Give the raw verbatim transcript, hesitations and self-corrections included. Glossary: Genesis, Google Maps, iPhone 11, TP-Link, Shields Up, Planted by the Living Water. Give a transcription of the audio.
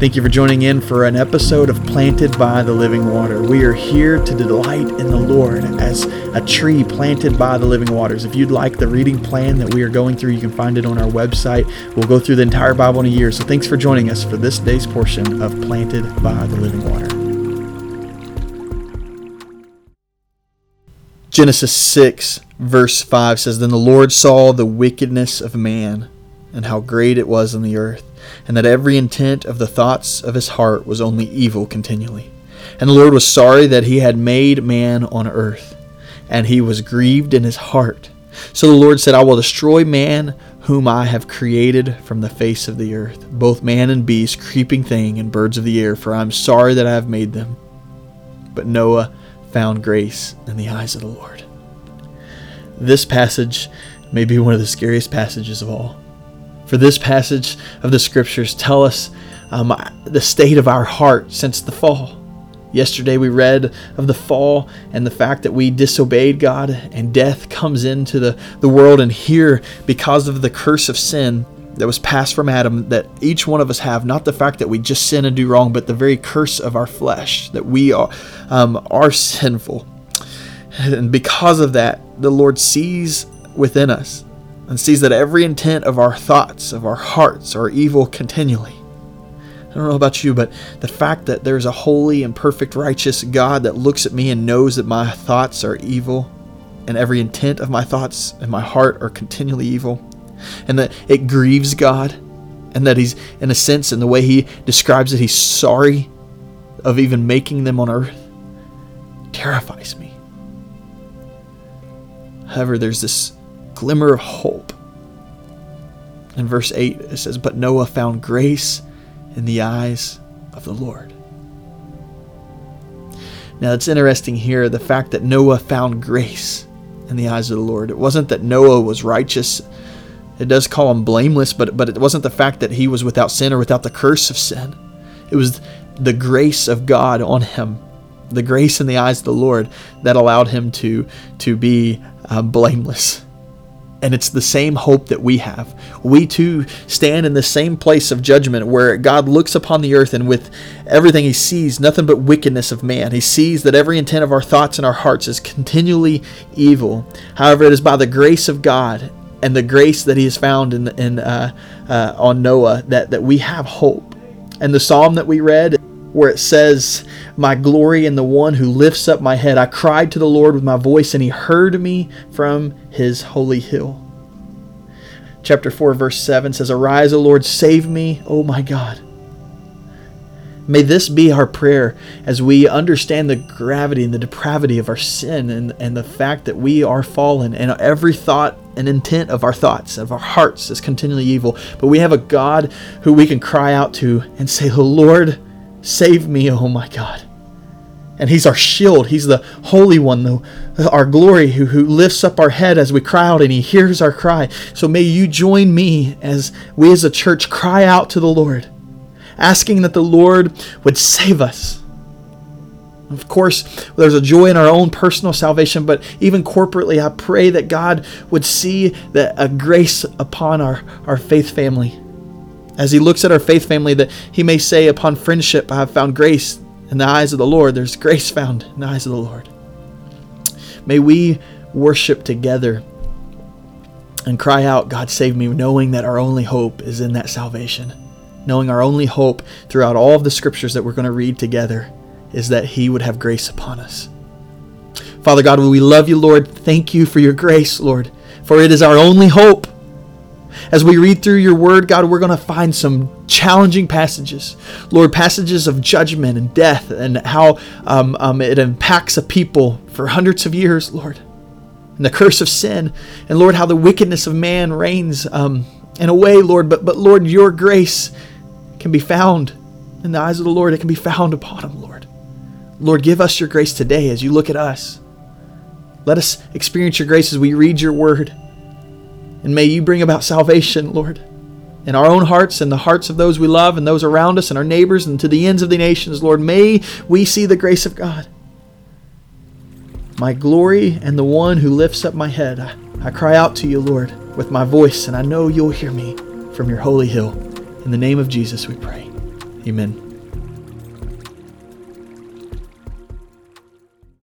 Thank you for joining in for an episode of Planted by the Living Water. We are here to delight in the Lord as a tree planted by the living waters. If you'd like the reading plan that we are going through, you can find it on our website. We'll go through the entire Bible in a year. So thanks for joining us for this day's portion of Planted by the Living Water. Genesis six, verse five says, "Then the Lord saw the wickedness of man, and how great it was in the earth, and that every intent of the thoughts of his heart was only evil continually. And the Lord was sorry that he had made man on earth, and he was grieved in his heart. So the Lord said, I will destroy man whom I have created from the face of the earth, both man and beast, creeping thing, and birds of the air, for I am sorry that I have made them. But Noah found grace in the eyes of the Lord." This passage may be one of the scariest passages of all. For this passage of the scriptures tell us um, the state of our heart since the fall. Yesterday we read of the fall and the fact that we disobeyed God and death comes into the, the world, and here, because of the curse of sin that was passed from Adam, that each one of us have, not the fact that we just sin and do wrong, but the very curse of our flesh, that we are, um, are sinful. And because of that, the Lord sees within us and sees that every intent of our thoughts, of our hearts, are evil continually. I don't know about you, but the fact that there's a holy and perfect righteous God that looks at me and knows that my thoughts are evil, and every intent of my thoughts and my heart are continually evil, and that it grieves God, and that he's, in a sense, in the way he describes it, he's sorry of even making them on earth, terrifies me. However, there's this glimmer of hope. In verse eight it says, "But Noah found grace in the eyes of the Lord." Now it's interesting here, the fact that Noah found grace in the eyes of the Lord. It wasn't that Noah was righteous. It does call him blameless, but, but it wasn't the fact that he was without sin or without the curse of sin. It was the grace of God on him, the grace in the eyes of the Lord, that allowed him to, to be uh, blameless. And it's the same hope that we have. We too stand in the same place of judgment where God looks upon the earth, and with everything he sees, nothing but wickedness of man. He sees that every intent of our thoughts and our hearts is continually evil. However, it is by the grace of God and the grace that he has found in, in uh, uh, on Noah that, that we have hope. And the psalm that we read, where it says, "My glory in the one who lifts up my head. I cried to the Lord with my voice, and he heard me from his holy hill." Chapter four, verse seven says, "Arise, O Lord, save me, O my God." May this be our prayer as we understand the gravity and the depravity of our sin, and, and the fact that we are fallen, and every thought and intent of our thoughts, of our hearts, is continually evil. But we have a God who we can cry out to and say, "O Lord, save me, oh my God." And he's our shield. He's the Holy One, the, our glory, who, who lifts up our head as we cry out, and he hears our cry. So may you join me as we as a church cry out to the Lord, asking that the Lord would save us. Of course, there's a joy in our own personal salvation, but even corporately, I pray that God would see that a grace upon our, our faith family. As he looks at our faith family, that he may say, "Upon friendship, I have found grace in the eyes of the Lord." There's grace found in the eyes of the Lord. May we worship together and cry out, "God, save me," knowing that our only hope is in that salvation. Knowing our only hope throughout all of the scriptures that we're going to read together is that he would have grace upon us. Father God, we love you, Lord. Thank you for your grace, Lord, for it is our only hope. As we read through your word, God, we're going to find some challenging passages. Lord, passages of judgment and death, and how um, um, it impacts a people for hundreds of years, Lord. And the curse of sin. And Lord, how the wickedness of man reigns um, in a way, Lord. But, but Lord, your grace can be found in the eyes of the Lord. It can be found upon him, Lord. Lord, give us your grace today as you look at us. Let us experience your grace as we read your word. And may you bring about salvation, Lord, in our own hearts and the hearts of those we love and those around us and our neighbors and to the ends of the nations, Lord. May we see the grace of God. My glory and the one who lifts up my head. I, I cry out to you, Lord, with my voice, and I know you'll hear me from your holy hill. In the name of Jesus we pray. Amen.